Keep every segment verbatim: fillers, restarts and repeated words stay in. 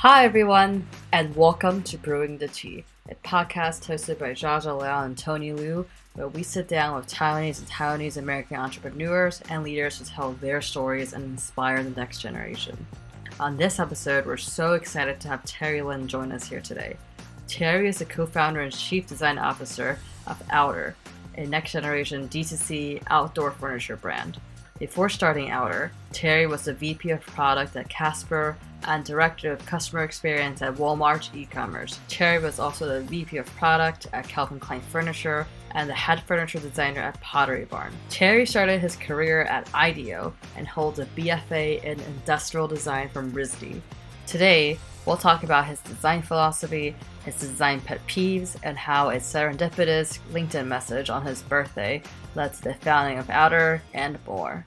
Hi everyone, and welcome to Brewing the Tea, a podcast hosted by Zha Zha Liao and Tony Liu, where we sit down with Taiwanese and Taiwanese American entrepreneurs and leaders to tell their stories and inspire the next generation. On this episode, we're so excited to have Terry Lin join us here today. Terry is the co-founder and chief design officer of Outer, a next-generation D two C outdoor furniture brand. Before starting Outer, Terry was the V P of product at Casper and director of customer experience at Walmart e-commerce. Terry was also the V P of product at Calvin Klein Furniture and the head furniture designer at Pottery Barn. Terry started his career at IDEO and holds a B F A in industrial design from R I S D. Today, we'll talk about his design philosophy, his design pet peeves, and how a serendipitous LinkedIn message on his birthday led to the founding of Outer and more.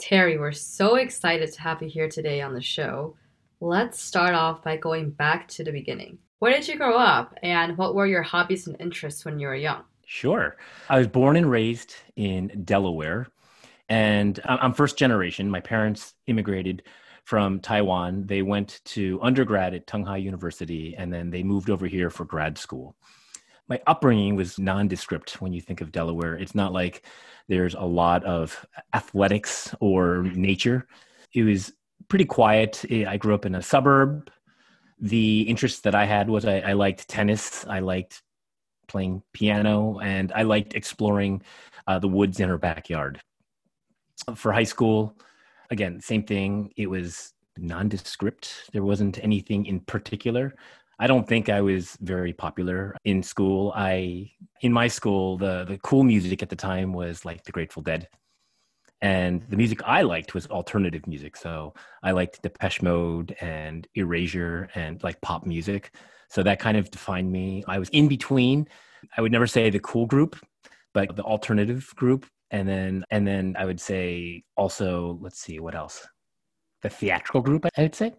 Terry, we're so excited to have you here today on the show. Let's start off by going back to the beginning. Where did you grow up, and what were your hobbies and interests when you were young? Sure. I was born and raised in Delaware, and I'm first generation. My parents immigrated from Taiwan. They went to undergrad at Tunghai University, and then they moved over here for grad school. My upbringing was nondescript when you think of Delaware. It's not like there's a lot of athletics or nature. It was pretty quiet. I grew up in a suburb. The interest that I had was I, I liked tennis. I liked playing piano, and I liked exploring uh, the woods in her backyard. For high school, again, same thing. It was nondescript. There wasn't anything in particular. I don't think I was very popular in school. I, in my school, the, the cool music at the time was like the Grateful Dead. And the music I liked was alternative music. So I liked Depeche Mode and Erasure and like pop music. So that kind of defined me. I was in between. I would never say the cool group, but the alternative group. And then, and then I would say also, let's see, what else? The theatrical group, I would say.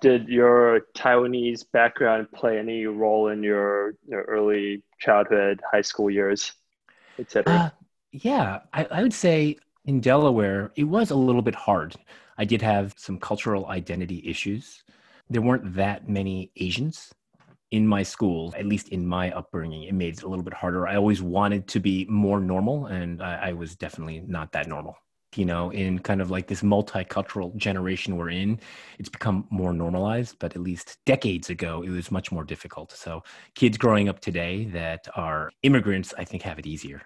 Did your Taiwanese background play any role in your, your early childhood, high school years, et cetera? Uh, yeah, I, I would say in Delaware, it was a little bit hard. I did have some cultural identity issues. There weren't that many Asians in my school, at least in my upbringing. It made it a little bit harder. I always wanted to be more normal, and I, I was definitely not that normal. You know, in kind of like this multicultural generation we're in, it's become more normalized, but at least decades ago, it was much more difficult. So kids growing up today that are immigrants, I think, have it easier.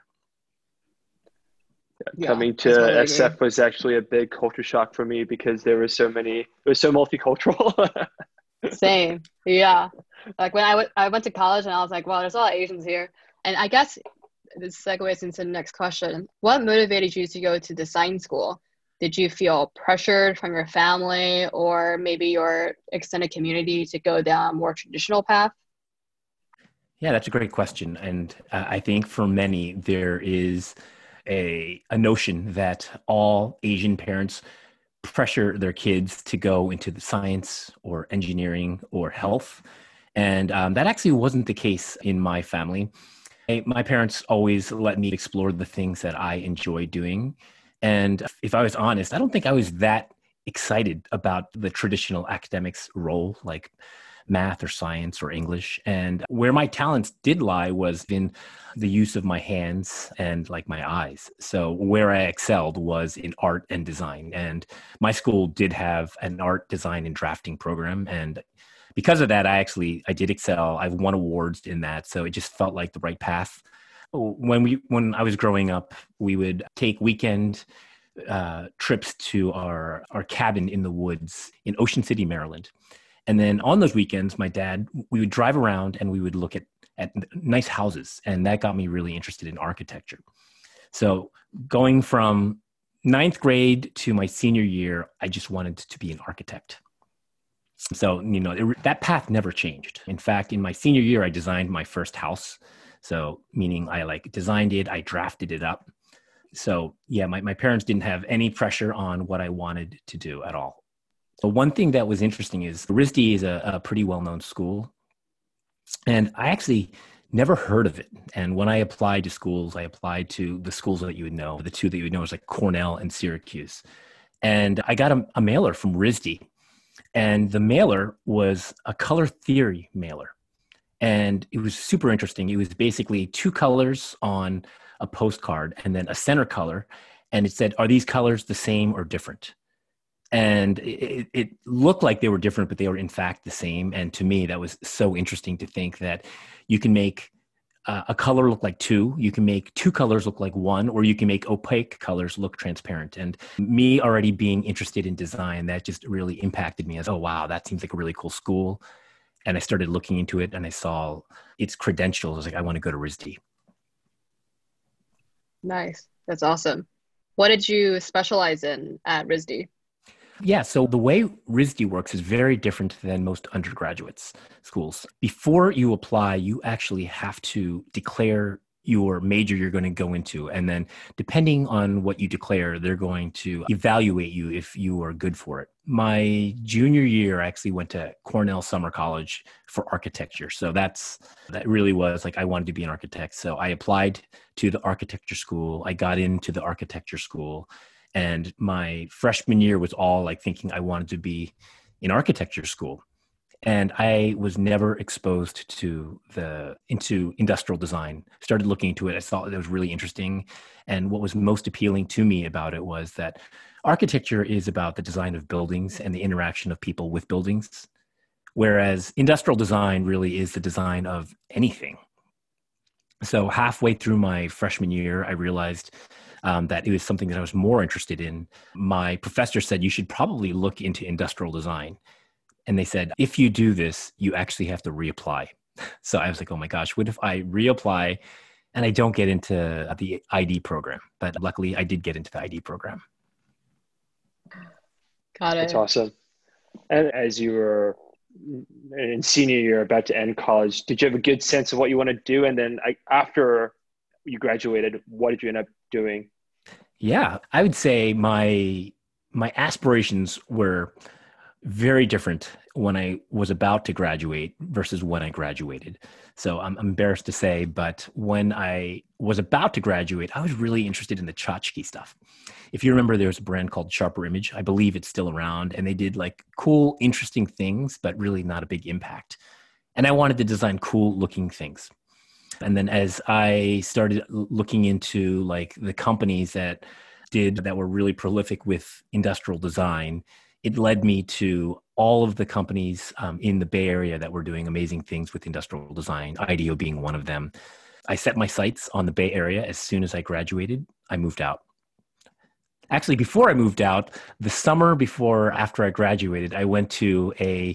Yeah, coming yeah, to S F was actually a big culture shock for me because there were so many, it was so multicultural. Same, yeah. Like when I, w- I went to college and I was like, wow, there's a lot of Asians here. And I guess this segues into the next question. What motivated you to go to design school? Did you feel pressured from your family or maybe your extended community to go down a more traditional path? Yeah, that's a great question. And uh, I think for many, there is a, a notion that all Asian parents pressure their kids to go into the science or engineering or health. And um, that actually wasn't the case in my family. My parents always let me explore the things that I enjoy doing. And if I was honest, I don't think I was that excited about the traditional academics role, like math or science or English. And where my talents did lie was in the use of my hands and like my eyes. So where I excelled was in art and design. And my school did have an art, design, and drafting program. And because of that, I actually, I did excel. I've won awards in that. So it just felt like the right path. When we, when I was growing up, we would take weekend uh, trips to our, our cabin in the woods in Ocean City, Maryland. And then on those weekends, my dad, we would drive around and we would look at, at nice houses. And that got me really interested in architecture. So going from ninth grade to my senior year, I just wanted to be an architect. So, you know, it, that path never changed. In fact, in my senior year, I designed my first house. So meaning I like designed it, I drafted it up. So yeah, my, my parents didn't have any pressure on what I wanted to do at all. But one thing that was interesting is R I S D is a, a pretty well-known school. And I actually never heard of it. And when I applied to schools, I applied to the schools that you would know. The two that you would know is like Cornell and Syracuse. And I got a, a mailer from R I S D. And the mailer was a color theory mailer. And it was super interesting. It was basically two colors on a postcard and then a center color. And it said, are these colors the same or different? And it, it looked like they were different, but they were in fact the same. And to me, that was so interesting to think that you can make uh, a color look like two, you can make two colors look like one, or you can make opaque colors look transparent. And me already being interested in design, that just really impacted me as, oh, wow, that seems like a really cool school. And I started looking into it and I saw its credentials. I was like, I want to go to R I S D. Nice. That's awesome. What did you specialize in at R I S D? Yeah, so the way R I S D works is very different than most undergraduate schools. Before you apply, you actually have to declare your major you're going to go into. And then depending on what you declare, they're going to evaluate you if you are good for it. My junior year, I actually went to Cornell Summer College for architecture. So that's, that really was like, I wanted to be an architect. So I applied to the architecture school. I got into the architecture school, and my freshman year was all like thinking I wanted to be in architecture school. And I was never exposed to the into industrial design. Started looking into it. I thought it was really interesting. And what was most appealing to me about it was that architecture is about the design of buildings and the interaction of people with buildings, whereas industrial design really is the design of anything. So halfway through my freshman year, I realized um, that it was something that I was more interested in. My professor said, you should probably look into industrial design. And they said, if you do this, you actually have to reapply. So I was like, oh my gosh, what if I reapply and I don't get into the I D program? But luckily I did get into the I D program. Got it. That's awesome. And as you were in senior year about to end college, did you have a good sense of what you want to do? And then after you graduated, what did you end up doing? Yeah, I would say my my aspirations were very different when I was about to graduate versus when I graduated. So I'm embarrassed to say, but when I was about to graduate, I was really interested in the tchotchke stuff. If you remember, there was a brand called Sharper Image. I believe it's still around, and they did like cool, interesting things, but really not a big impact. And I wanted to design cool looking things. And then as I started looking into like the companies that did, that were really prolific with industrial design, it led me to all of the companies um, in the Bay Area that were doing amazing things with industrial design, IDEO being one of them. I set my sights on the Bay Area. As soon as I graduated, I moved out. Actually, before I moved out, the summer before, after I graduated, I went to a,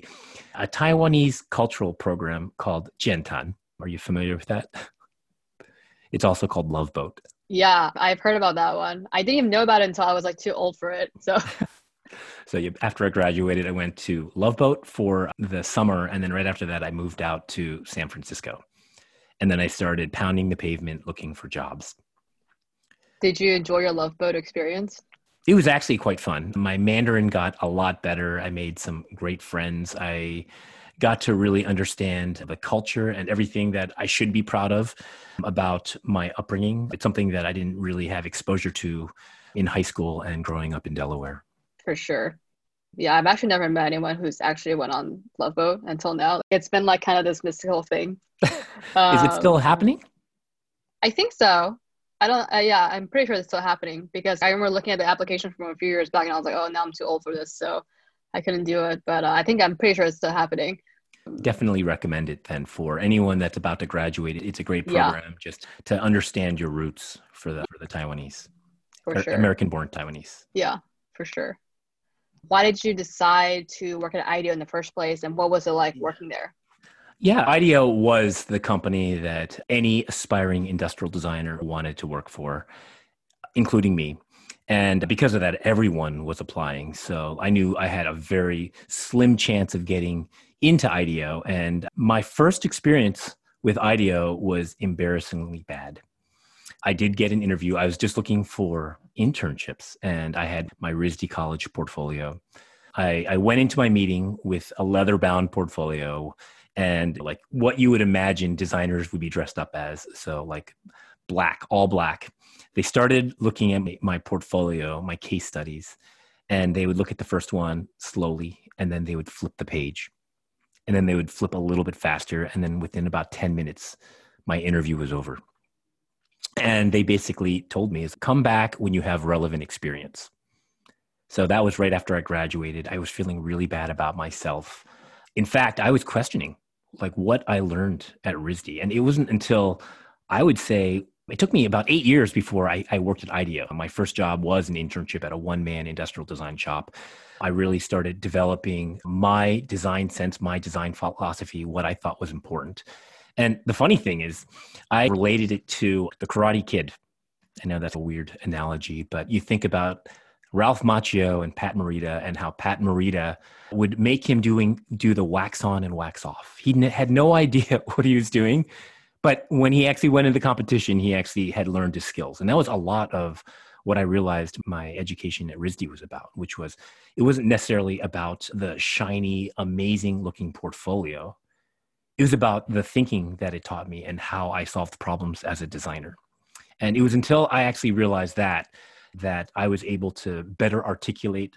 a Taiwanese cultural program called Jiantan. Are you familiar with that? It's also called Love Boat. Yeah, I've heard about that one. I didn't even know about it until I was like too old for it, so... So after I graduated, I went to Love Boat for the summer. And then right after that, I moved out to San Francisco. And then I started pounding the pavement looking for jobs. Did you enjoy your Love Boat experience? It was actually quite fun. My Mandarin got a lot better. I made some great friends. I got to really understand the culture and everything that I should be proud of about my upbringing. It's something that I didn't really have exposure to in high school and growing up in Delaware. For sure. Yeah, I've actually never met anyone who's actually went on Love Boat until now. It's been like kind of this mystical thing. Um, Is it still happening? I think so. I don't, uh, yeah, I'm pretty sure it's still happening because I remember looking at the application from a few years back and I was like, oh, now I'm too old for this. So I couldn't do it. But uh, I think I'm pretty sure it's still happening. Definitely recommend it then for anyone that's about to graduate. It's a great program yeah. just to understand your roots for the, for the Taiwanese, for sure. American-born Taiwanese. Yeah, for sure. Why did you decide to work at IDEO in the first place? And what was it like working there? Yeah, IDEO was the company that any aspiring industrial designer wanted to work for, including me. And because of that, everyone was applying. So I knew I had a very slim chance of getting into IDEO. And my first experience with IDEO was embarrassingly bad. I did get an interview. I was just looking for internships and I had my R I S D college portfolio. I, I went into my meeting with a leather-bound portfolio and like what you would imagine designers would be dressed up as. So like black, all black. They started looking at my portfolio, my case studies, and they would look at the first one slowly, and then they would flip the page, and then they would flip a little bit faster. And then within about ten minutes, my interview was over. And they basically told me is come back when you have relevant experience. So that was right after I graduated. I was feeling really bad about myself. In fact, I was questioning like what I learned at R I S D. And it wasn't until I would say, it took me about eight years before I, I worked at IDEO. My first job was an internship at a one-man industrial design shop. I really started developing my design sense, my design philosophy, what I thought was important. And the funny thing is, I related it to the Karate Kid. I know that's a weird analogy, but you think about Ralph Macchio and Pat Morita and how Pat Morita would make him doing do the wax on and wax off. He had no idea what he was doing, but when he actually went into competition, he actually had learned his skills. And that was a lot of what I realized my education at R I S D was about, which was it wasn't necessarily about the shiny, amazing looking portfolio. It was about the thinking that it taught me and how I solved problems as a designer. And it was until I actually realized that, that I was able to better articulate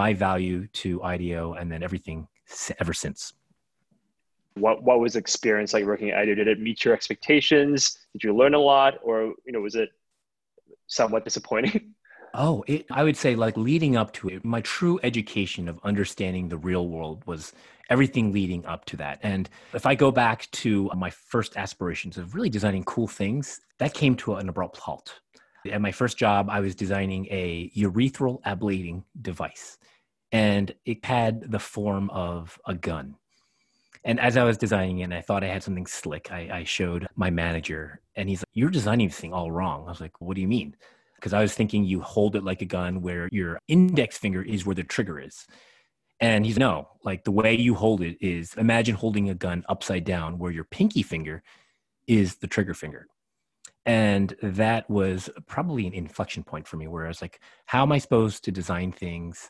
my value to IDEO and then everything ever since. What what was experience like working at IDEO? Did it meet your expectations? Did you learn a lot, or you know, was it somewhat disappointing? Oh, it, I would say like leading up to it, my true education of understanding the real world was everything leading up to that. And if I go back to my first aspirations of really designing cool things, that came to an abrupt halt. At my first job, I was designing a urethral ablating device, and it had the form of a gun. And as I was designing it, and I thought I had something slick, I, I showed my manager, and he's like, "You're designing this thing all wrong." I was like, "What do you mean?" Because I was thinking you hold it like a gun where your index finger is where the trigger is. And he's no, like the way you hold it is, imagine holding a gun upside down where your pinky finger is the trigger finger. And that was probably an inflection point for me where I was like, how am I supposed to design things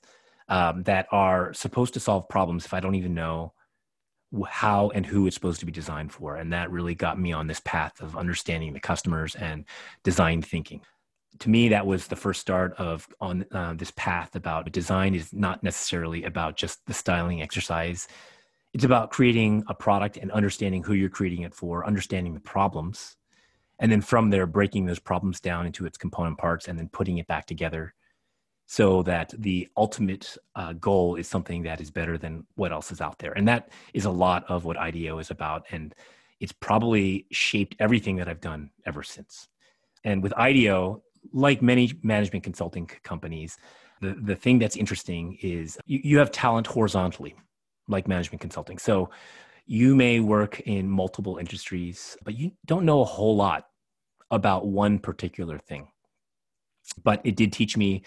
um, that are supposed to solve problems if I don't even know how and who it's supposed to be designed for? And that really got me on this path of understanding the customers and design thinking. To me, that was the first start of on uh, this path about design is not necessarily about just the styling exercise. It's about creating a product and understanding who you're creating it for, understanding the problems. And then from there, breaking those problems down into its component parts and then putting it back together so that the ultimate uh, goal is something that is better than what else is out there. And that is a lot of what IDEO is about. And it's probably shaped everything that I've done ever since. And with IDEO, like many management consulting companies, the, the thing that's interesting is you, you have talent horizontally, like management consulting. So you may work in multiple industries, but you don't know a whole lot about one particular thing. But it did teach me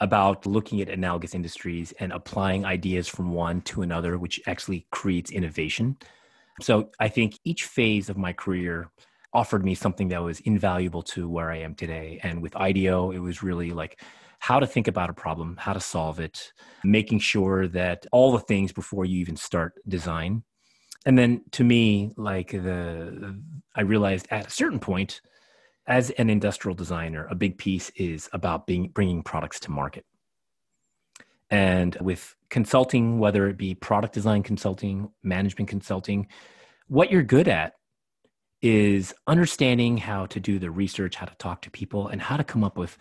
about looking at analogous industries and applying ideas from one to another, which actually creates innovation. So I think each phase of my career offered me something that was invaluable to where I am today. And with IDEO, it was really like how to think about a problem, how to solve it, making sure that all the things before you even start design. And then to me, like the, I realized at a certain point, as an industrial designer, a big piece is about being, bringing products to market. And with consulting, whether it be product design consulting, management consulting, what you're good at is understanding how to do the research, how to talk to people, and how to come up with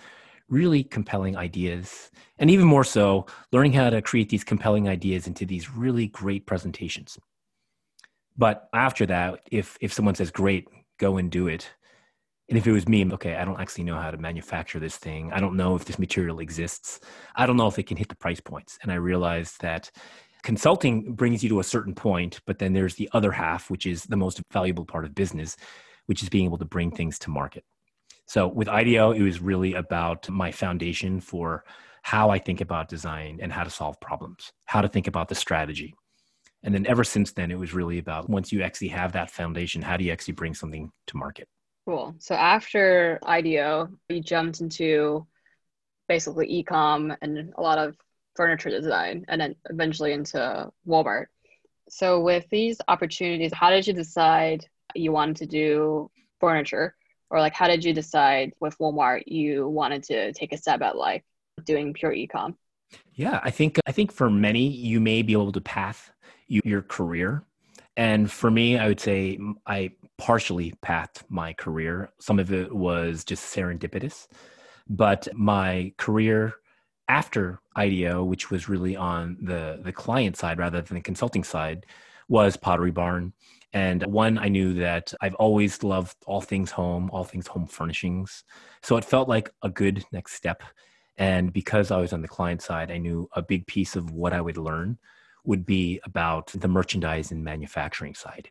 really compelling ideas. And even more so, learning how to create these compelling ideas into these really great presentations. But after that, if if someone says, great, go and do it. And if it was me, okay, I don't actually know how to manufacture this thing. I don't know if this material exists. I don't know if it can hit the price points. And I realized that consulting brings you to a certain point, but then there's the other half, which is the most valuable part of business, which is being able to bring things to market. So with IDEO, it was really about my foundation for how I think about design and how to solve problems, how to think about the strategy. And then ever since then, it was really about once you actually have that foundation, how do you actually bring something to market? Cool. So after IDEO, you jumped into basically e-com and a lot of furniture design and then eventually into Walmart. So with these opportunities, how did you decide you wanted to do furniture? Or like, how did you decide with Walmart you wanted to take a stab at like doing pure e-com? Yeah, I think I think for many, you may be able to path you, your career. And for me, I would say I partially pathed my career. Some of it was just serendipitous. But my career after IDEO, which was really on the, the client side rather than the consulting side, was Pottery Barn. And one, I knew that I've always loved all things home, all things home furnishings. So it felt like a good next step. And because I was on the client side, I knew a big piece of what I would learn would be about the merchandise and manufacturing side.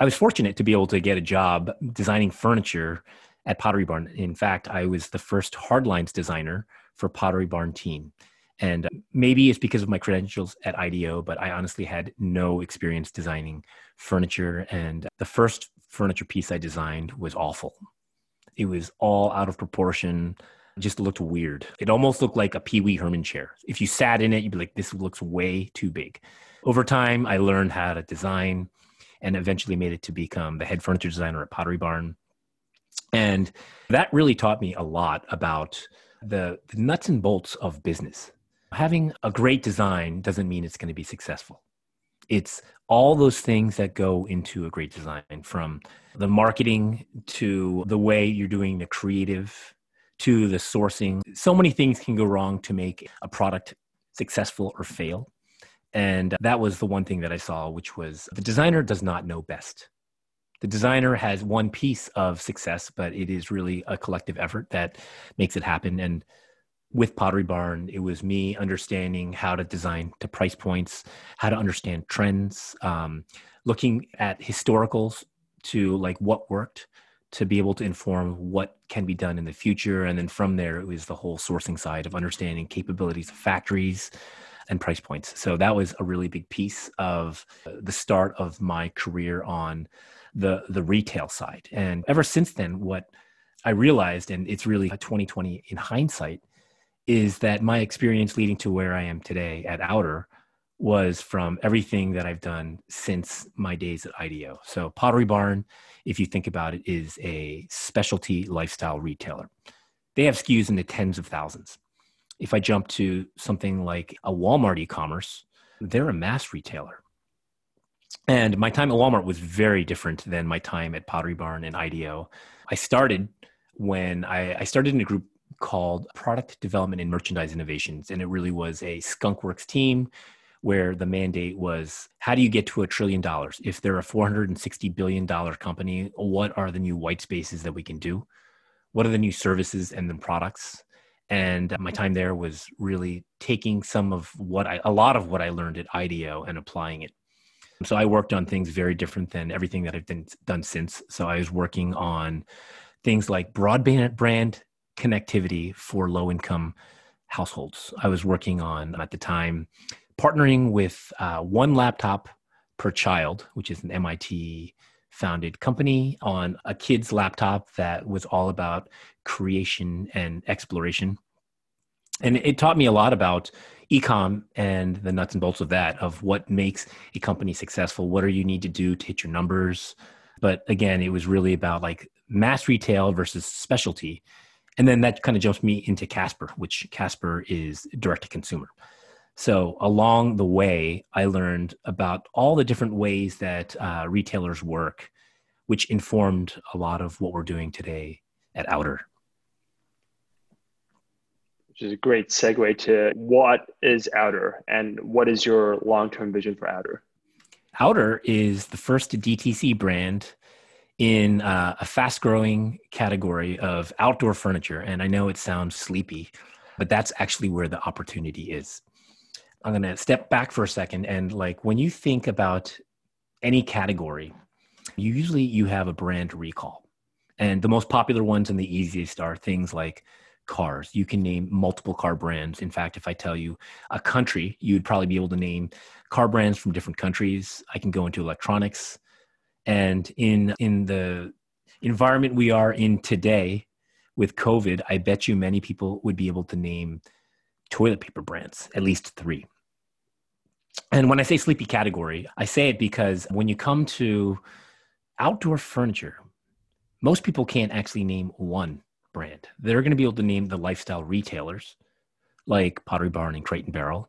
I was fortunate to be able to get a job designing furniture at Pottery Barn. In fact, I was the first hardlines designer for Pottery Barn team. And maybe it's because of my credentials at IDEO, but I honestly had no experience designing furniture. And the first furniture piece I designed was awful. It was all out of proportion, just looked weird. It almost looked like a Pee Wee Herman chair. If you sat in it, you'd be like, this looks way too big. Over time, I learned how to design and eventually made it to become the head furniture designer at Pottery Barn. And that really taught me a lot about the, the nuts and bolts of business. Having a great design doesn't mean it's going to be successful. It's all those things that go into a great design, from the marketing to the way you're doing the creative to the sourcing. So many things can go wrong to make a product successful or fail. And that was the one thing that I saw, which was the designer does not know best. The designer has one piece of success, but it is really a collective effort that makes it happen. And with Pottery Barn, it was me understanding how to design to price points, how to understand trends, um, looking at historicals to like what worked to be able to inform what can be done in the future. And then from there, it was the whole sourcing side of understanding capabilities of factories and price points. So that was a really big piece of the start of my career on the, the retail side. And ever since then, what I realized, and it's really a twenty twenty in hindsight, is that my experience leading to where I am today at Outer was from everything that I've done since my days at IDEO. So Pottery Barn, if you think about it, is a specialty lifestyle retailer. They have S K Us in the tens of thousands. If I jump to something like a Walmart e-commerce, they're a mass retailer. And my time at Walmart was very different than my time at Pottery Barn and IDEO. I started when I, I started in a group called Product Development and Merchandise Innovations. And it really was a skunkworks team where the mandate was, how do you get to a trillion dollars? If they're a four hundred sixty billion dollars company, what are the new white spaces that we can do? What are the new services and the products? And my time there was really taking some of what I, a lot of what I learned at IDEO and applying it. So I worked on things very different than everything that I've been, done since. So I was working on things like broadband brand connectivity for low-income households. I was working on, at the time, partnering with uh, One Laptop Per Child, which is an M I T-founded company, on a kid's laptop that was all about creation and exploration. And it taught me a lot about e-com and the nuts and bolts of that, of what makes a company successful, what do you need to do to hit your numbers. But again, it was really about like mass retail versus specialty. And then that kind of jumps me into Casper, which Casper is direct to consumer. So along the way, I learned about all the different ways that uh, retailers work, which informed a lot of what we're doing today at Outer. Which is a great segue to what is Outer and what is your long-term vision for Outer? Outer is the first D T C brand in uh, a fast-growing category of outdoor furniture. And I know it sounds sleepy, but that's actually where the opportunity is. I'm going to step back for a second. And like when you think about any category, usually you have a brand recall. And the most popular ones and the easiest are things like cars. You can name multiple car brands. In fact, if I tell you a country, you'd probably be able to name car brands from different countries. I can go into electronics. And in in the environment we are in today with COVID, I bet you many people would be able to name toilet paper brands, at least three. And when I say sleepy category, I say it because when you come to outdoor furniture, most people can't actually name one brand. They're going to be able to name the lifestyle retailers like Pottery Barn and Crate and Barrel,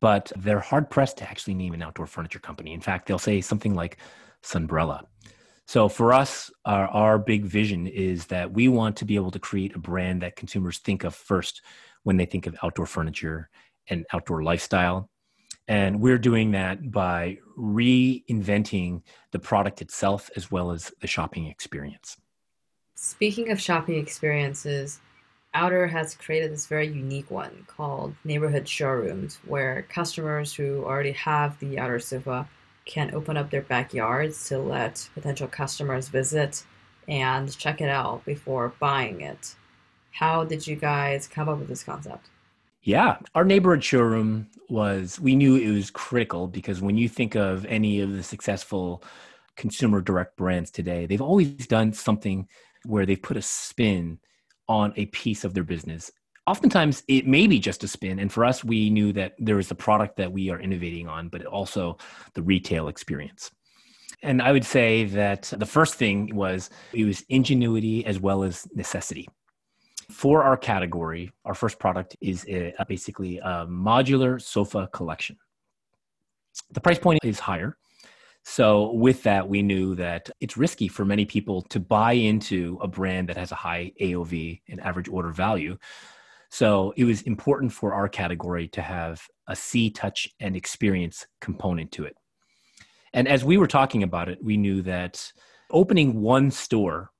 but they're hard-pressed to actually name an outdoor furniture company. In fact, they'll say something like Sunbrella. So for us, our, our big vision is that we want to be able to create a brand that consumers think of first when they think of outdoor furniture and outdoor lifestyle. And we're doing that by reinventing the product itself as well as the shopping experience. Speaking of shopping experiences, Outer has created this very unique one called neighborhood showrooms, where customers who already have the Outer sofa can open up their backyards to let potential customers visit and check it out before buying it. How did you guys come up with this concept? Yeah, our neighborhood showroom was, we knew it was critical because when you think of any of the successful consumer direct brands today, they've always done something where they've put a spin on a piece of their business. Oftentimes, it may be just a spin. And for us, we knew that there is the product that we are innovating on, but also the retail experience. And I would say that the first thing was, it was ingenuity as well as necessity. For our category, our first product is a, a basically a modular sofa collection. The price point is higher. So with that, we knew that it's risky for many people to buy into a brand that has a high A O V and average order value. So it was important for our category to have a see, touch, and experience component to it. And as we were talking about it, we knew that opening one store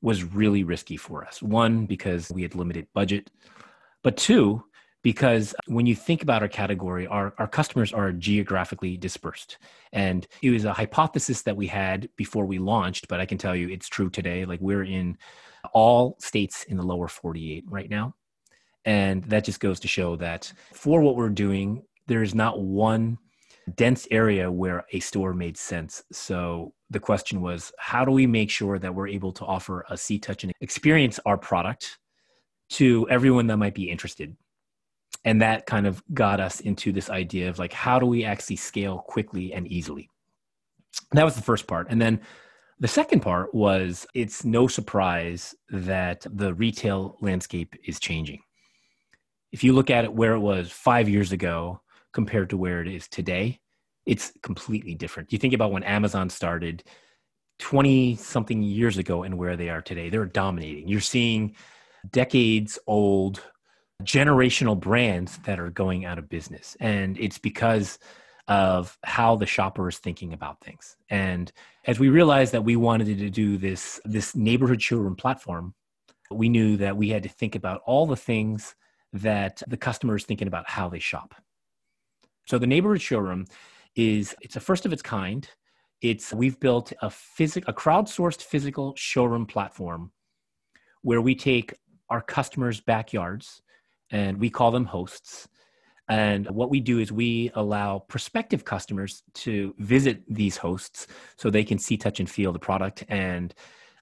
was really risky for us. One, because we had limited budget, but two, because when you think about our category, our, our customers are geographically dispersed. And it was a hypothesis that we had before we launched, but I can tell you it's true today. Like we're in all states in the lower forty-eight right now. And that just goes to show that for what we're doing, there is not one dense area where a store made sense. So the question was, how do we make sure that we're able to offer a see, touch, and experience our product to everyone that might be interested? And that kind of got us into this idea of like, how do we actually scale quickly and easily? And that was the first part. And then the second part was, it's no surprise that the retail landscape is changing. If you look at it where it was five years ago compared to where it is today, it's completely different. You think about when Amazon started twenty something years ago and where they are today, they're dominating. You're seeing decades old generational brands that are going out of business. And it's because of how the shopper is thinking about things. And as we realized that we wanted to do this, this neighborhood showroom platform, we knew that we had to think about all the things that the customer is thinking about how they shop. So the neighborhood showroom is, it's a first of its kind. It's, we've built a physic, a crowdsourced physical showroom platform where we take our customers' backyards and we call them hosts. And what we do is we allow prospective customers to visit these hosts so they can see, touch, and feel the product and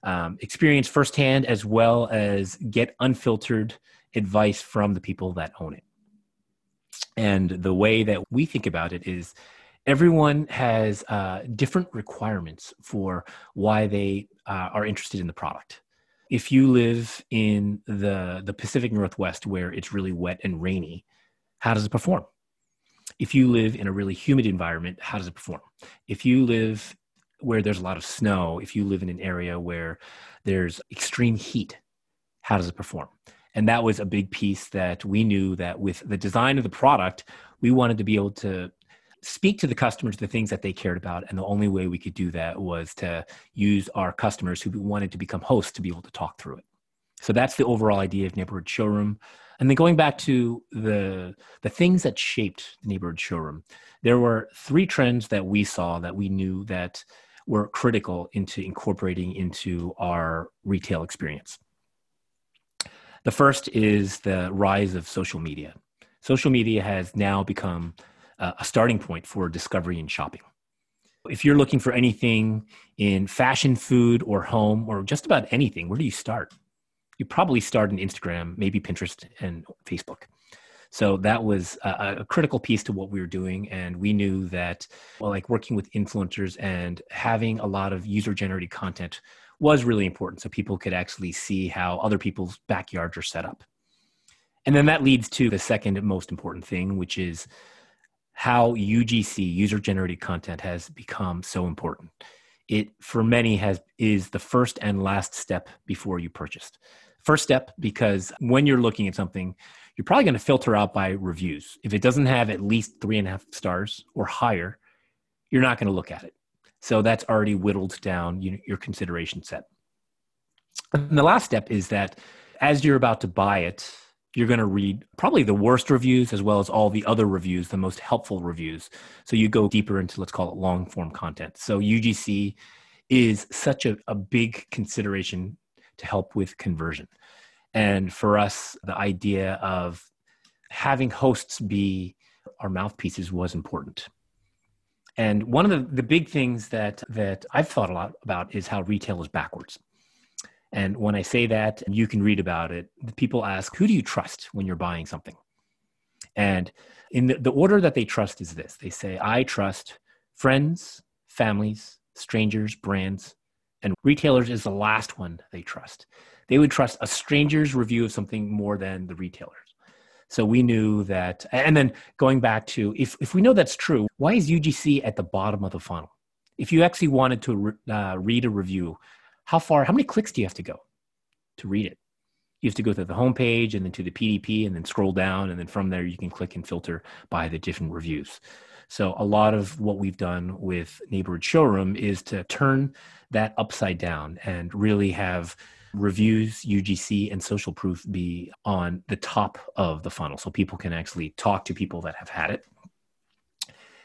um, experience firsthand, as well as get unfiltered advice from the people that own it. And the way that we think about it is everyone has uh, different requirements for why they uh, are interested in the product. If you live in the, the Pacific Northwest where it's really wet and rainy, how does it perform? If you live in a really humid environment, how does it perform? If you live where there's a lot of snow, if you live in an area where there's extreme heat, how does it perform? And that was a big piece that we knew that with the design of the product, we wanted to be able to speak to the customers the things that they cared about. And the only way we could do that was to use our customers who wanted to become hosts to be able to talk through it. So that's the overall idea of neighborhood showroom. And then going back to the, the things that shaped the neighborhood showroom, there were three trends that we saw that we knew that were critical into incorporating into our retail experience. The first is the rise of social media. Social media has now become a starting point for discovery and shopping. If you're looking for anything in fashion, food, or home, or just about anything, where do you start? You probably start in Instagram, maybe Pinterest and Facebook. So that was a, a critical piece to what we were doing. And we knew that well, like working with influencers and having a lot of user-generated content was really important so people could actually see how other people's backyards are set up. And then that leads to the second most important thing, which is how U G C, user-generated content, has become so important. It, for many, has is the first and last step before you purchased. First step, because when you're looking at something, you're probably going to filter out by reviews. If it doesn't have at least three and a half stars or higher, you're not going to look at it. So that's already whittled down your consideration set. And the last step is that as you're about to buy it, you're going to read probably the worst reviews as well as all the other reviews, the most helpful reviews. So you go deeper into, let's call it, long form content. So U G C is such a, a big consideration to help with conversion. And for us, the idea of having hosts be our mouthpieces was important. And one of the, the big things that, that I've thought a lot about is how retail is backwards. And when I say that, and you can read about it, people ask, who do you trust when you're buying something? And in the, the order that they trust is this. They say, I trust friends, families, strangers, brands, and retailers is the last one they trust. They would trust a stranger's review of something more than the retailers. So we knew that, and then going back to, if, if we know that's true, why is U G C at the bottom of the funnel? If you actually wanted to re, uh, read a review, how far, how many clicks do you have to go to read it? You have to go to the homepage and then to the P D P and then scroll down. And then from there, you can click and filter by the different reviews. So a lot of what we've done with Neighborhood Showroom is to turn that upside down and really have reviews, U G C, and social proof be on the top of the funnel. So people can actually talk to people that have had it.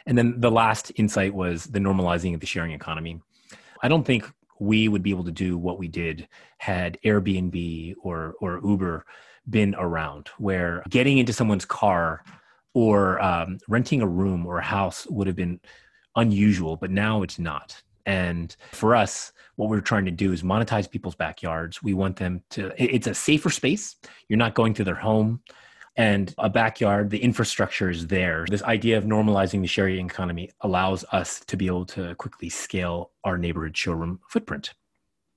And then the last insight was the normalizing of the sharing economy. I don't think we would be able to do what we did had Airbnb or or Uber been around, where getting into someone's car or um, renting a room or a house would have been unusual, but now it's not. And for us, what we're trying to do is monetize people's backyards. We want them to, it's a safer space. You're not going to their home. And a backyard, the infrastructure is there. This idea of normalizing the sharing economy allows us to be able to quickly scale our Neighborhood Showroom footprint.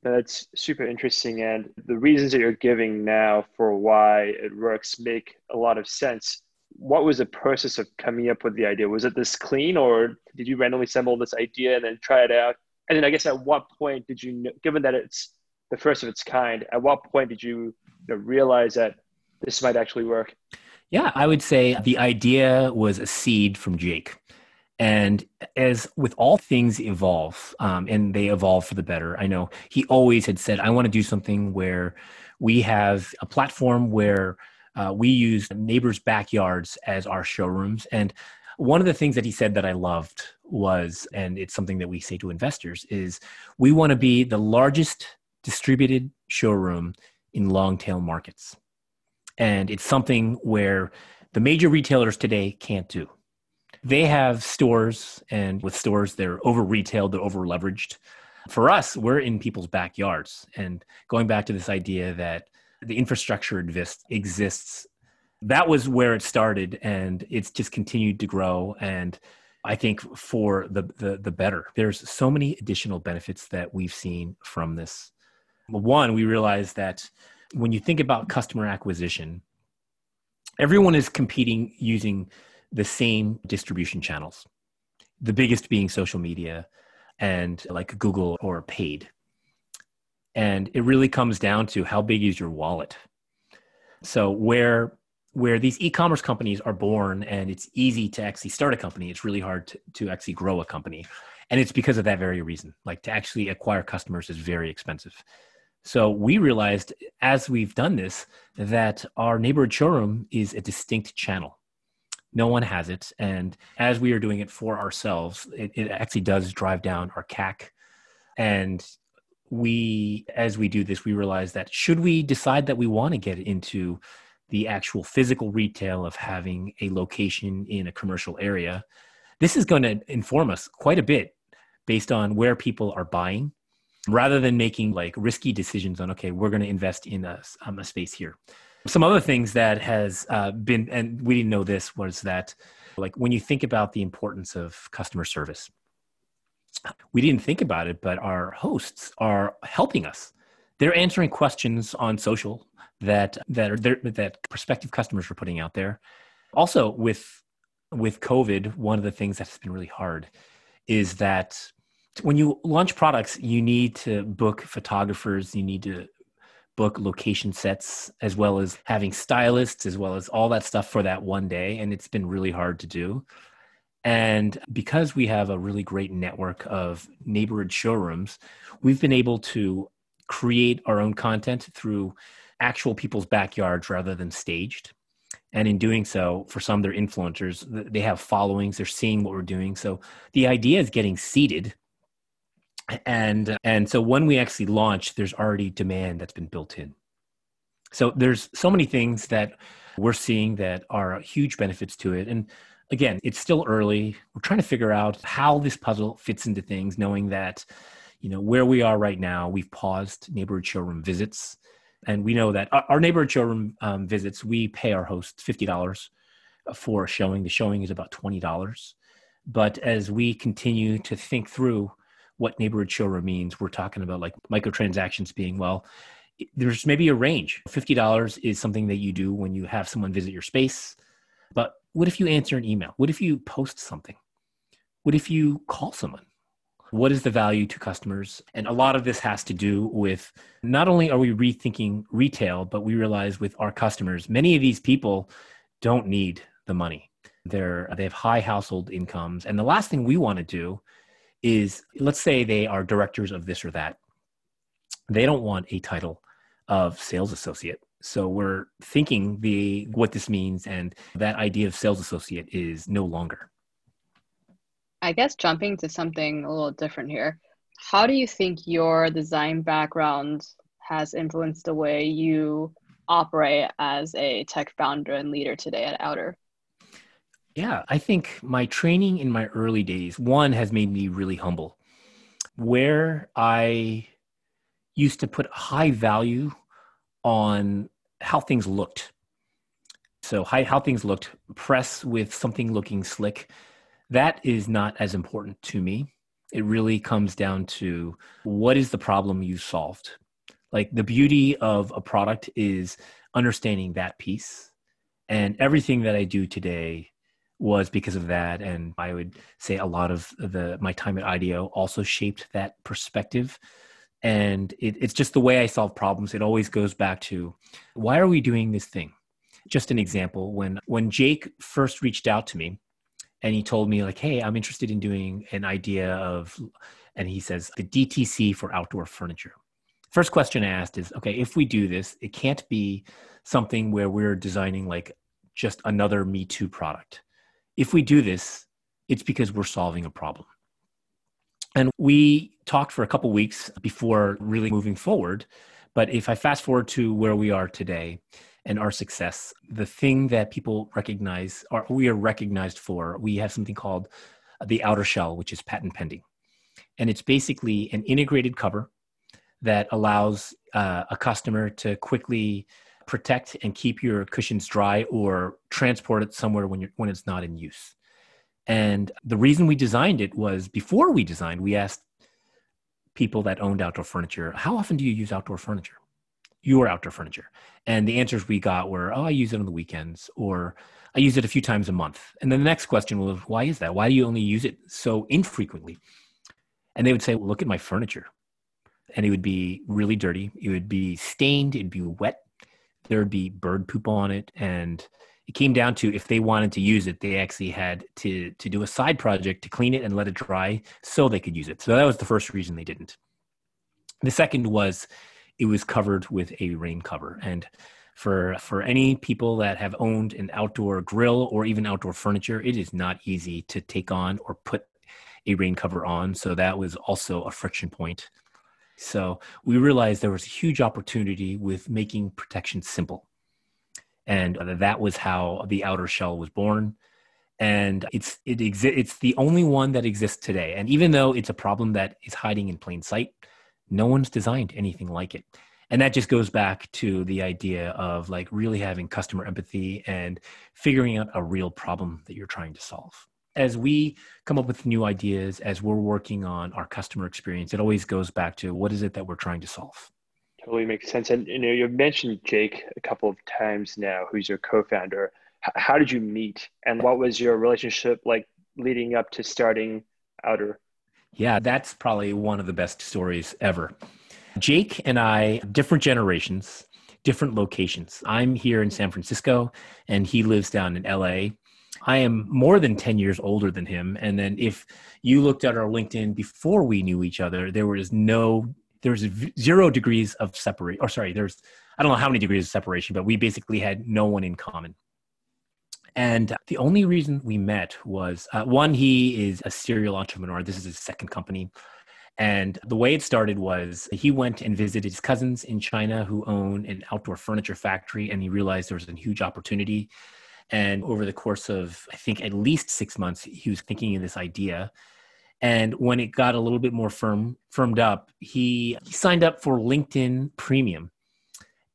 Now that's super interesting. And the reasons that you're giving now for why it works make a lot of sense. What was the process of coming up with the idea? Was it this clean, or did you randomly assemble this idea and then try it out? And then I guess at what point did you, know, given that it's the first of its kind, at what point did you, you know, realize that this might actually work? Yeah, I would say the idea was a seed from Jake. And as with all things evolve, um, and they evolve for the better, I know he always had said, I want to do something where we have a platform where uh, we use neighbors' backyards as our showrooms. And one of the things that he said that I loved was, and it's something that we say to investors, is we want to be the largest distributed showroom in long-tail markets. And it's something where the major retailers today can't do. They have stores, and with stores, they're over-retailed, they're over-leveraged. For us, we're in people's backyards. And going back to this idea that the infrastructure exists, that was where it started, and it's just continued to grow. And I think for the, the, the better. There's so many additional benefits that we've seen from this. One, we realized that when you think about customer acquisition, everyone is competing using the same distribution channels, the biggest being social media and like Google or paid. And it really comes down to how big is your wallet. So where where these e-commerce companies are born and it's easy to actually start a company, it's really hard to, to actually grow a company. And it's because of that very reason. Like to actually acquire customers is very expensive. So we realized as we've done this, that our Neighborhood Showroom is a distinct channel. No one has it. And as we are doing it for ourselves, it, it actually does drive down our C A C. And we, as we do this, we realize that should we decide that we want to get into the actual physical retail of having a location in a commercial area, this is going to inform us quite a bit based on where people are buying. Rather than making like risky decisions on, okay, we're going to invest in a, um, a space here. Some other things that has uh, been, and we didn't know this, was that like when you think about the importance of customer service, we didn't think about it, but our hosts are helping us. They're answering questions on social that that are there, that prospective customers are putting out there. Also, with with COVID, one of the things that's been really hard is that when you launch products, you need to book photographers, you need to book location sets, as well as having stylists, as well as all that stuff for that one day. And it's been really hard to do. And because we have a really great network of neighborhood showrooms, we've been able to create our own content through actual people's backyards rather than staged. And in doing so, for some, they're influencers. They have followings. They're seeing what we're doing. So the idea is getting seeded. And and so when we actually launch, there's already demand that's been built in. So there's so many things that we're seeing that are huge benefits to it. And again, it's still early. We're trying to figure out how this puzzle fits into things, knowing that, you know, where we are right now, we've paused neighborhood showroom visits. And we know that our neighborhood showroom um, visits, we pay our hosts fifty dollars for a showing. The showing is about twenty dollars. But as we continue to think through what neighborhood showroom means, we're talking about like microtransactions being, well, there's maybe a range. fifty dollars is something that you do when you have someone visit your space. But what if you answer an email? What if you post something? What if you call someone? What is the value to customers? And a lot of this has to do with, not only are we rethinking retail, but we realize with our customers, many of these people don't need the money. They're, they have high household incomes. And the last thing we want to do is, let's say they are directors of this or that. They don't want a title of sales associate. So we're thinking the what this means, and that idea of sales associate is no longer. I guess jumping to something a little different here, how do you think your design background has influenced the way you operate as a tech founder and leader today at Outer? Yeah, I think my training in my early days, one, has made me really humble. Where I used to put high value on how things looked. So high, how things looked, press with something looking slick, that is not as important to me. It really comes down to, what is the problem you solved? Like, the beauty of a product is understanding that piece. And everything that I do today was because of that. And I would say a lot of the my time at IDEO also shaped that perspective. And it, it's just the way I solve problems. It always goes back to, why are we doing this thing? Just an example, when when Jake first reached out to me and he told me like, hey, I'm interested in doing an idea of, and he says, the D T C for outdoor furniture. First question I asked is, okay, if we do this, it can't be something where we're designing like just another Me Too product. If we do this, it's because we're solving a problem. And we talked for a couple of weeks before really moving forward. But if I fast forward to where we are today and our success, the thing that people recognize, or we are recognized for, we have something called the outer shell, which is patent pending. And it's basically an integrated cover that allows uh, a customer to quickly protect and keep your cushions dry, or transport it somewhere when you're when it's not in use. And the reason we designed it was, before we designed, we asked people that owned outdoor furniture, how often do you use outdoor furniture? Your outdoor furniture. And the answers we got were, oh, I use it on the weekends, or I use it a few times a month. And then the next question was, why is that? Why do you only use it so infrequently? And they would say, well, look at my furniture. And it would be really dirty. It would be stained. It'd be wet. There would be bird poop on it. And it came down to, if they wanted to use it, they actually had to to do a side project to clean it and let it dry so they could use it. So that was the first reason they didn't. The second was, it was covered with a rain cover. And for for any people that have owned an outdoor grill or even outdoor furniture, it is not easy to take on or put a rain cover on. So that was also a friction point. So we realized there was a huge opportunity with making protection simple. And that was how the outer shell was born. And it's it exi- it's the only one that exists today. And even though it's a problem that is hiding in plain sight, no one's designed anything like it. And that just goes back to the idea of like really having customer empathy and figuring out a real problem that you're trying to solve. As we come up with new ideas, as we're working on our customer experience, it always goes back to, what is it that we're trying to solve? totally makes sense. And you know, you've mentioned Jake a couple of times now, who's your co-founder. H- how did you meet, and what was your relationship like leading up to starting Outer? Yeah, that's probably one of the best stories ever. Jake and I, different generations, different locations. I'm here in San Francisco, and he lives down in L A. I am more than ten years older than him. And then if you looked at our LinkedIn before we knew each other, there was no, there was zero degrees of separation. Or sorry, there's, I don't know how many degrees of separation, but we basically had no one in common. And the only reason we met was, uh, one, he is a serial entrepreneur. This is his second company. And the way it started was he went and visited his cousins in China who own an outdoor furniture factory, and he realized there was a huge opportunity. And over the course of, I think, at least six months, he was thinking of this idea. And when it got a little bit more firm, firmed up, he, he signed up for LinkedIn Premium.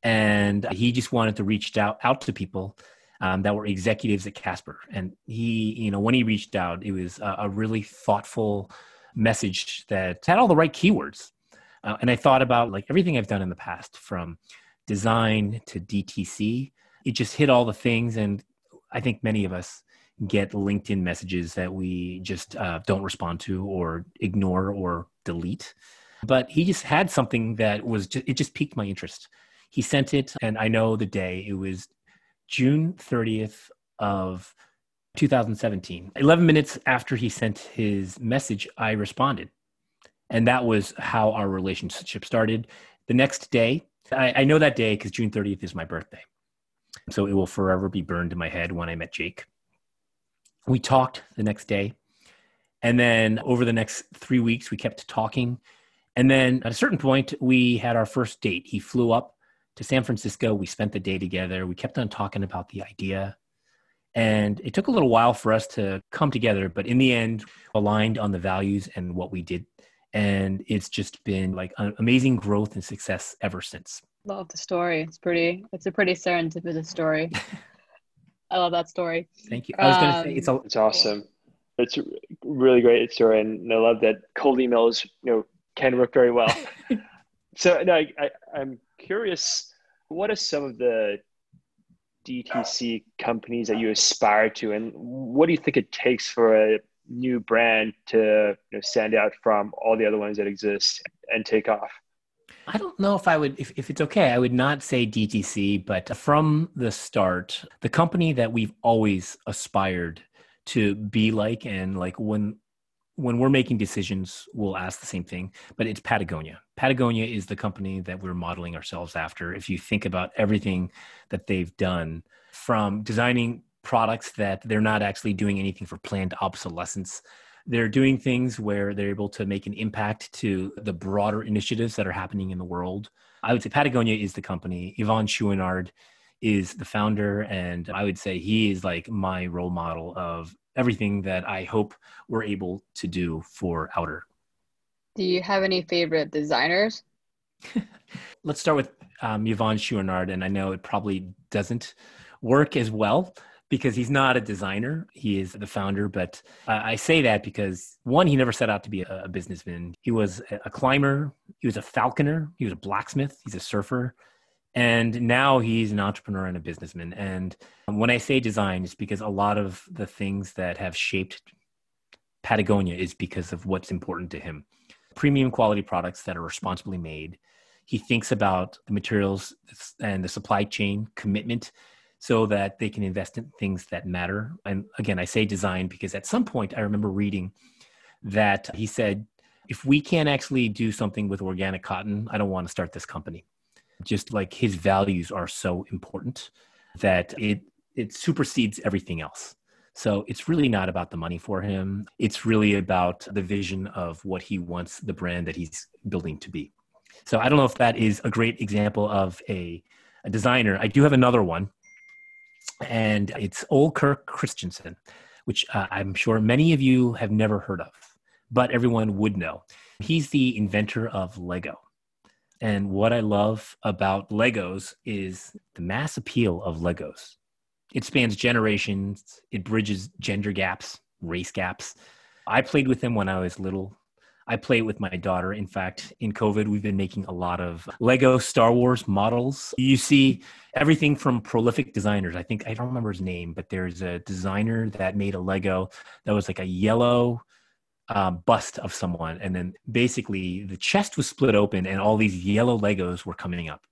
And he just wanted to reach out, out to people um, that were executives at Casper. And he, you know, when he reached out, it was a, a really thoughtful message that had all the right keywords. Uh, and I thought about like everything I've done in the past, from design to D T C. It just hit all the things, and I think many of us get LinkedIn messages that we just uh, don't respond to or ignore or delete. But he just had something that was, just, it just piqued my interest. He sent it, and I know the day, it was June thirtieth of two thousand seventeen. eleven minutes after he sent his message, I responded. And that was how our relationship started. The next day, I, I know that day because June thirtieth is my birthday. So it will forever be burned in my head when I met Jake. We talked the next day. And then over the next three weeks, we kept talking. And then at a certain point, we had our first date. He flew up to San Francisco. We spent the day together. We kept on talking about the idea. And it took a little while for us to come together. But in the end, aligned on the values and what we did. And it's just been like an amazing growth and success ever since. Love the story. It's pretty, it's a pretty serendipitous story. I love that story. Thank you. I was um, going to say, it's, a- it's awesome. It's a really great story. And I love that cold emails, you know, can work very well. So no, I, I, I'm curious, what are some of the D T C companies that you aspire to? And what do you think it takes for a new brand to, you know, stand out from all the other ones that exist and take off? I don't know if I would, if, if it's okay, I would not say D T C, but from the start, the company that we've always aspired to be like, and like when, when we're making decisions, we'll ask the same thing, but it's Patagonia. Patagonia is the company that we're modeling ourselves after. If you think about everything that they've done, from designing products that they're not actually doing anything for planned obsolescence, they're doing things where they're able to make an impact to the broader initiatives that are happening in the world. I would say Patagonia is the company. Yvon Chouinard is the founder, and I would say he is like my role model of everything that I hope we're able to do for Outer. Do you have any favorite designers? Let's start with um, Yvon Chouinard, and I know it probably doesn't work as well, because he's not a designer. He is the founder, but uh, I say that because, one, he never set out to be a, a businessman. He was a, a climber. He was a falconer. He was a blacksmith. He's a surfer. And now he's an entrepreneur and a businessman. And when I say design, it's because a lot of the things that have shaped Patagonia is because of what's important to him. Premium quality products that are responsibly made. He thinks about the materials and the supply chain commitment, so that they can invest in things that matter. And again, I say design because at some point I remember reading that he said, if we can't actually do something with organic cotton, I don't want to start this company. Just like his values are so important that it it supersedes everything else. So it's really not about the money for him. It's really about the vision of what he wants the brand that he's building to be. So I don't know if that is a great example of a, a designer. I do have another one. And it's Ole Kirk Christiansen, which uh, I'm sure many of you have never heard of, but everyone would know. He's the inventor of Lego. And what I love about Legos is the mass appeal of Legos. It spans generations. It bridges gender gaps, race gaps. I played with them when I was little. I play it with my daughter. In fact, in COVID, we've been making a lot of Lego Star Wars models. You see everything from prolific designers. I think, I don't remember his name, but there's a designer that made a Lego that was like a yellow uh, bust of someone. And then basically the chest was split open and all these yellow Legos were coming up.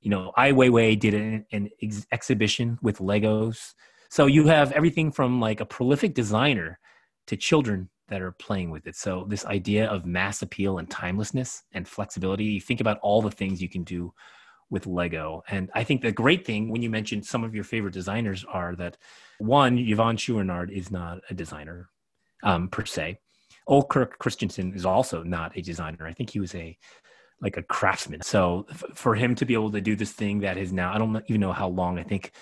You know, Ai Weiwei did an, an ex- exhibition with Legos. So you have everything from like a prolific designer to children that are playing with it. So this idea of mass appeal and timelessness and flexibility, you think about all the things you can do with Lego. And I think the great thing when you mentioned some of your favorite designers are that, one, Yvon Chouinard is not a designer um, per se. Ole Kirk Christiansen is also not a designer. I think he was a like a craftsman. So f- for him to be able to do this thing that is now, I don't even know how long, I think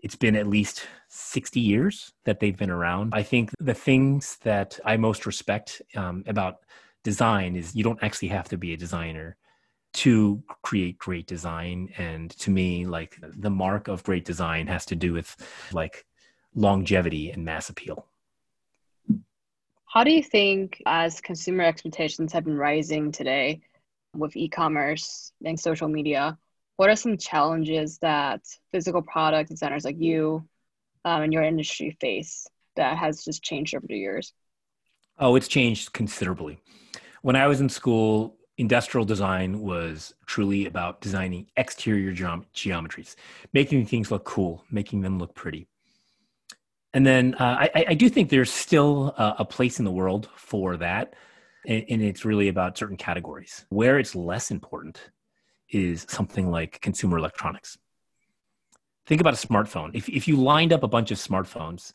it's been at least sixty years that they've been around. I think the things that I most respect um, about design is you don't actually have to be a designer to create great design. And to me, like the mark of great design has to do with like longevity and mass appeal. How do you think, as consumer expectations have been rising today with e-commerce and social media, what are some challenges that physical product designers like you um, and your industry face that has just changed over the years? Oh, it's changed considerably. When I was in school, industrial design was truly about designing exterior geom- geometries, making things look cool, making them look pretty. And then uh, I, I do think there's still a, a place in the world for that. And, and it's really about certain categories. Where it's less important is something like consumer electronics. Think about a smartphone. If if you lined up a bunch of smartphones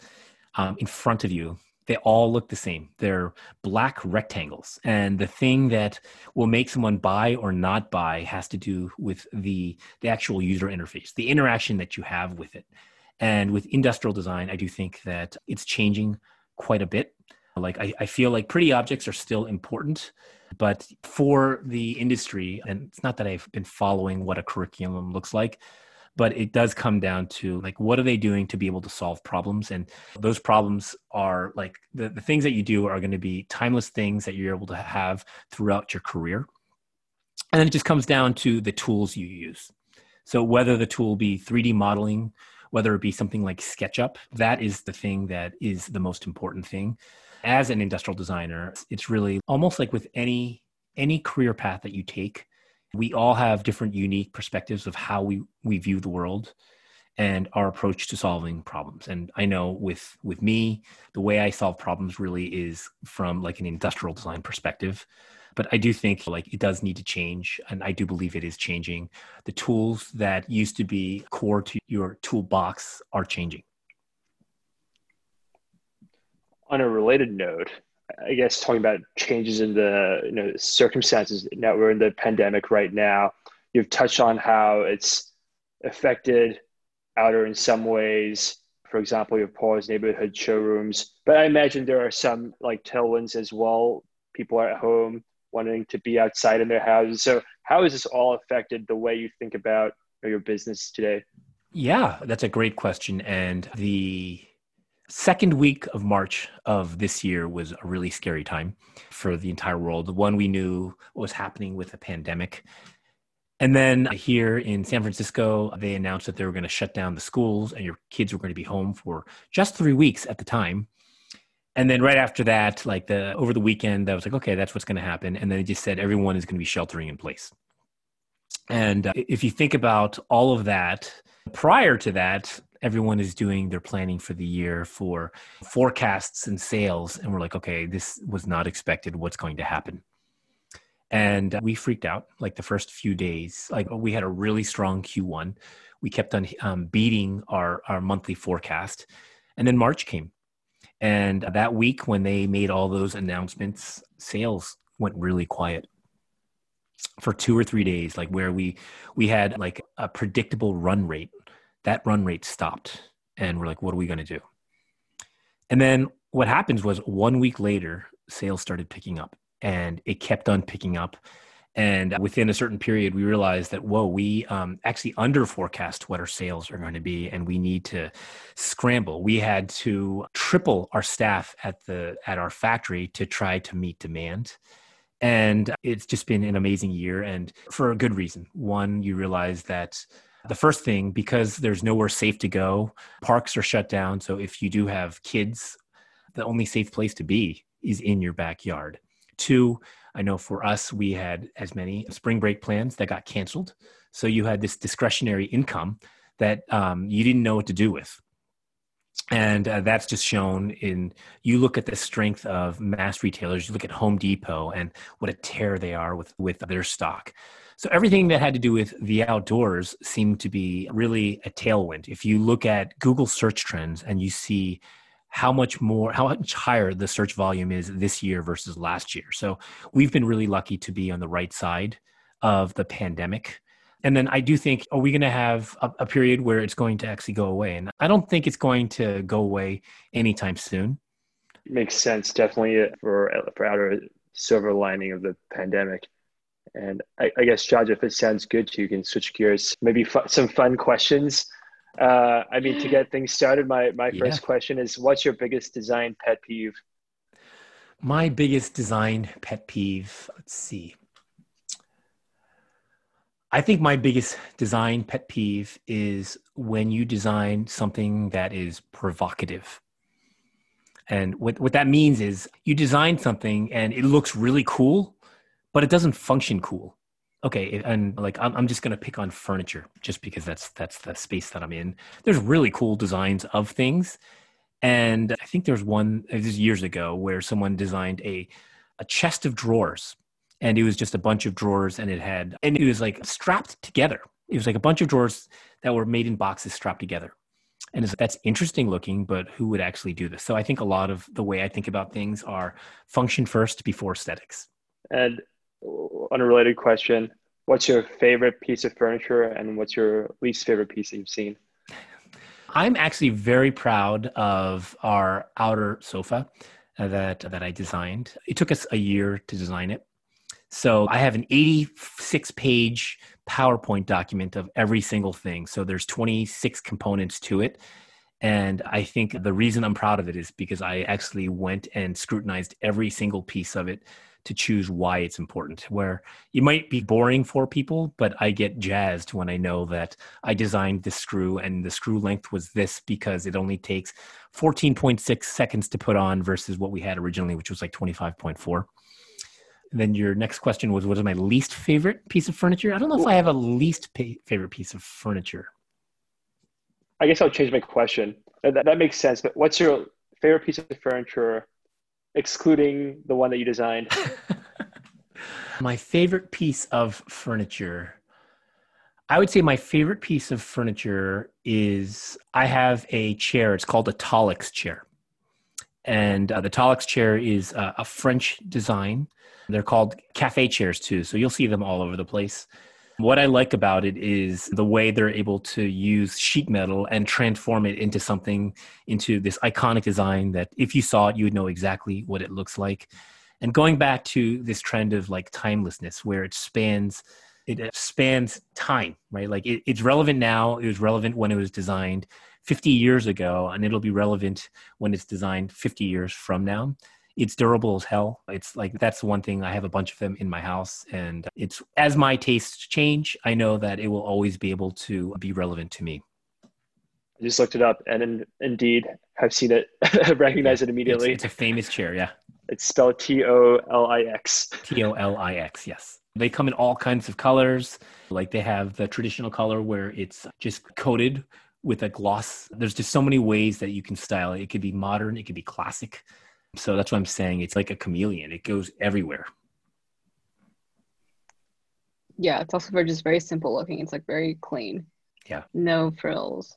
um, in front of you, they all look the same. They're black rectangles. And the thing that will make someone buy or not buy has to do with the, the actual user interface, the interaction that you have with it. And with industrial design, I do think that it's changing quite a bit. Like I, I feel like pretty objects are still important, but for the industry, and it's not that I've been following what a curriculum looks like, but it does come down to like, what are they doing to be able to solve problems? And those problems are like the, the things that you do are going to be timeless things that you're able to have throughout your career. And then it just comes down to the tools you use. So whether the tool be three D modeling, whether it be something like SketchUp, that is the thing that is the most important thing. As an industrial designer, it's really almost like with any any career path that you take, we all have different unique perspectives of how we, we view the world and our approach to solving problems. And I know with, with me, the way I solve problems really is from like an industrial design perspective. But I do think like it does need to change, and I do believe it is changing. The tools that used to be core to your toolbox are changing. On a related note, I guess talking about changes in the you know, circumstances, now we're in the pandemic right now, you've touched on how it's affected Outer in some ways, for example, your paused neighborhood showrooms, but I imagine there are some like tailwinds as well. People are at home wanting to be outside in their houses. So how has this all affected the way you think about your business today? Yeah, that's a great question. And the second week of March of this year was a really scary time for the entire world. One, we knew what was happening with a pandemic. And then here in San Francisco, they announced that they were going to shut down the schools and your kids were going to be home for just three weeks at the time. And then right after that, like the over the weekend, I was like, okay, that's what's going to happen. And then they just said everyone is going to be sheltering in place. And uh, if you think about all of that, prior to that, everyone is doing their planning for the year for forecasts and sales. And we're like, okay, this was not expected. What's going to happen? And we freaked out like the first few days. Like we had a really strong Q one. We kept on um, beating our, our monthly forecast. And then March came. And that week when they made all those announcements, sales went really quiet for two or three days, like where we, we had like a predictable run rate. That run rate stopped and we're like, what are we going to do? And then what happens was one week later, sales started picking up and it kept on picking up. And within a certain period, we realized that, whoa, we um, actually under forecast what our sales are going to be and we need to scramble. We had to triple our staff at the at our factory to try to meet demand. And it's just been an amazing year, and for a good reason. One, you realize that the first thing, because there's nowhere safe to go, parks are shut down. So if you do have kids, the only safe place to be is in your backyard. Two, I know for us, we had as many spring break plans that got canceled. So you had this discretionary income that um, you didn't know what to do with. And uh, that's just shown in, you look at the strength of mass retailers, you look at Home Depot and what a tear they are with, with their stock. So everything that had to do with the outdoors seemed to be really a tailwind. If you look at Google search trends and you see how much more, how much higher the search volume is this year versus last year. So we've been really lucky to be on the right side of the pandemic. And then I do think, are we going to have a, a period where it's going to actually go away? And I don't think it's going to go away anytime soon. It makes sense, definitely, for for outer silver lining of the pandemic. And I, I guess, Zha Zha, if it sounds good to you, you can switch gears. Maybe fu- some fun questions. Uh, I mean, to get things started, my, my yeah. first question is, what's your biggest design pet peeve? My biggest design pet peeve, let's see. I think my biggest design pet peeve is when you design something that is provocative. And what, what that means is you design something and it looks really cool, but it doesn't function cool. Okay, and like I'm, I'm just going to pick on furniture just because that's that's the space that I'm in. There's really cool designs of things. And I think there's one, this is years ago, where someone designed a a chest of drawers. And it was just a bunch of drawers and it had, and it was like strapped together. It was like a bunch of drawers that were made in boxes strapped together. And it's, that's interesting looking, but who would actually do this? So I think a lot of the way I think about things are function first before aesthetics. And on a related question, what's your favorite piece of furniture and what's your least favorite piece that you've seen? I'm actually very proud of our outer sofa that, that I designed. It took us a year to design it. So I have an eighty-six page PowerPoint document of every single thing. So there's twenty-six components to it. And I think the reason I'm proud of it is because I actually went and scrutinized every single piece of it to choose why it's important, where it might be boring for people, but I get jazzed when I know that I designed this screw and the screw length was this because it only takes fourteen point six seconds to put on versus what we had originally, which was like twenty-five point four. And then your next question was, what is my least favorite piece of furniture? I don't know if I have a least pay- favorite piece of furniture. I guess I'll change my question. That, that makes sense. But what's your favorite piece of furniture, excluding the one that you designed? My favorite piece of furniture. I would say my favorite piece of furniture is I have a chair. It's called a Tolix chair. And uh, the Tolix chair is uh, a French design. They're called cafe chairs too, so you'll see them all over the place. What I like about it is the way they're able to use sheet metal and transform it into something, into this iconic design that if you saw it, you would know exactly what it looks like. And going back to this trend of like timelessness, where it spans, it spans time, right? Like it, it's relevant now. It was relevant when it was designed fifty years ago, and it'll be relevant when it's designed fifty years from now. It's durable as hell. It's like, that's one thing. I have a bunch of them in my house, and it's, as my tastes change, I know that it will always be able to be relevant to me. I just looked it up and in, indeed have seen it, recognized it immediately. It's, it's a famous chair. Yeah. It's spelled T O L I X. T O L I X. Yes. They come in all kinds of colors. Like they have the traditional color where it's just coated with a gloss. There's just so many ways that you can style it. It could be modern. It could be classic. So that's what I'm saying. It's like a chameleon. It goes everywhere. Yeah, it's also very, just very simple looking. It's like very clean. Yeah. No frills.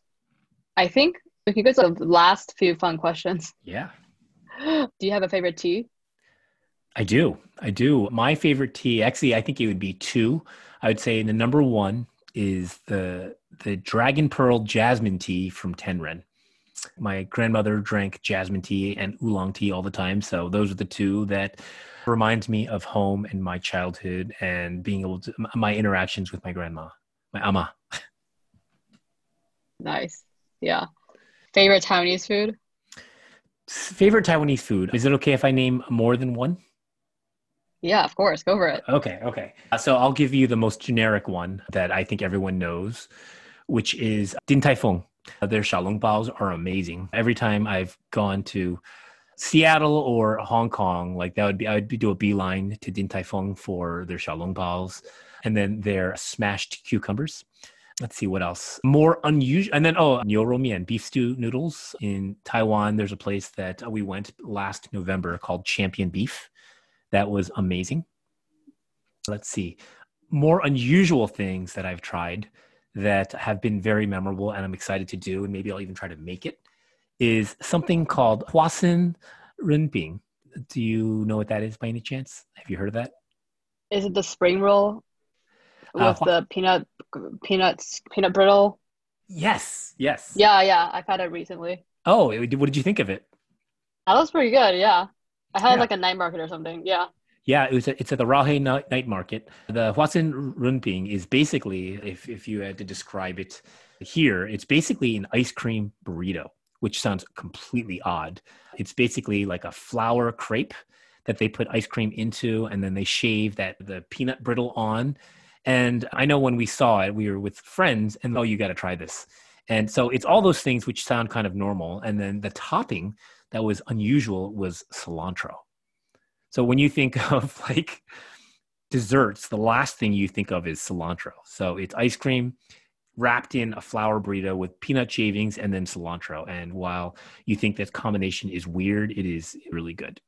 I think we can go to the last few fun questions. Yeah. Do you have a favorite tea? I do. I do. My favorite tea, actually, I think it would be two. I would say the number one is the the Dragon Pearl Jasmine Tea from Tenren. My grandmother drank jasmine tea and oolong tea all the time. So those are the two that reminds me of home and my childhood and being able to, my interactions with my grandma, my ama. Nice. Yeah. Favorite Taiwanese food? Favorite Taiwanese food. Is it okay if I name more than one? Yeah, of course. Go for it. Okay. Okay. So I'll give you the most generic one that I think everyone knows, which is Din Tai Fung. Their xiaolongbaos are amazing. Every time I've gone to Seattle or Hong Kong, like that would be, I would be, do a beeline to Din Tai Fung for their xiaolongbaos and then their smashed cucumbers. Let's see what else. More unusual. And then, oh, Niu Rou Mian, beef stew noodles. In Taiwan, there's a place that we went last November called Champion Beef. That was amazing. Let's see. More unusual things that I've tried that have been very memorable and I'm excited to do, and maybe I'll even try to make it, is something called Huasen Renbing. Do you know what that is by any chance? Have you heard of that? Is it the spring roll? With uh, the peanut, peanuts, peanut brittle. Yes, yes. Yeah, yeah. I've had it recently. Oh, what did you think of it? That was pretty good. Yeah, I had yeah. like a night market or something. Yeah. Yeah, it was. A, it's at the Rahe Night Market. The Huasen Renbing is basically, if if you had to describe it here, it's basically an ice cream burrito, which sounds completely odd. It's basically like a flour crepe that they put ice cream into, and then they shave that the peanut brittle on. And I know when we saw it, we were with friends and, oh, you got to try this. And so it's all those things which sound kind of normal. And then the topping that was unusual was cilantro. So when you think of like desserts, the last thing you think of is cilantro. So it's ice cream wrapped in a flour burrito with peanut shavings and then cilantro. And while you think that combination is weird, it is really good.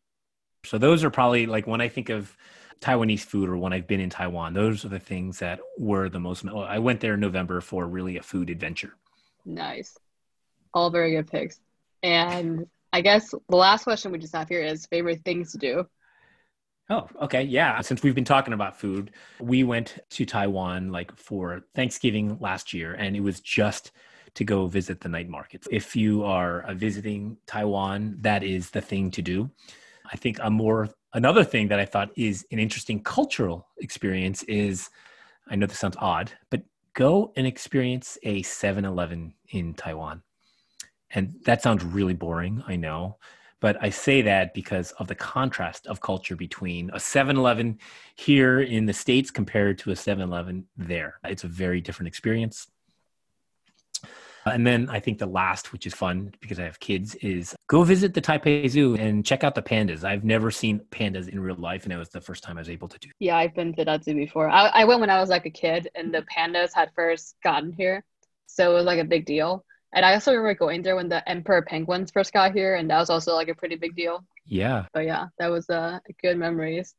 So those are probably like when I think of Taiwanese food or when I've been in Taiwan, those are the things that were the most, I went there in November for really a food adventure. Nice. All very good picks. And I guess the last question we just have here is favorite things to do. Oh, okay. Yeah. Since we've been talking about food, we went to Taiwan like for Thanksgiving last year, and it was just to go visit the night markets. If you are visiting Taiwan, that is the thing to do. I think a more Another thing that I thought is an interesting cultural experience is, I know this sounds odd, but go and experience a seven eleven in Taiwan. And that sounds really boring, I know, but I say that because of the contrast of culture between a seven eleven here in the States compared to a seven eleven there. It's a very different experience. And then I think the last, which is fun because I have kids, is go visit the Taipei Zoo and check out the pandas. I've never seen pandas in real life, and it was the first time I was able to do. Yeah, I've been to that zoo before. I, I went when I was like a kid, and the pandas had first gotten here. So it was like a big deal. And I also remember going there when the emperor penguins first got here, and that was also like a pretty big deal. Yeah. But yeah, that was uh, good memories.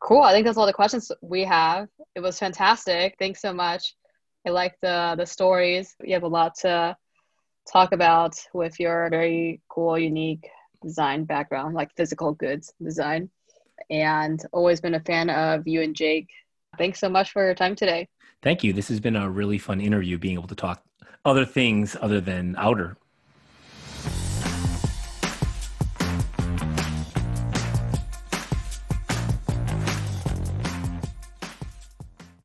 Cool. I think that's all the questions we have. It was fantastic. Thanks so much. I like the the stories. You have a lot to talk about with your very cool, unique design background, like physical goods design. And always been a fan of you and Jake. Thanks so much for your time today. Thank you. This has been a really fun interview, being able to talk other things other than Outer.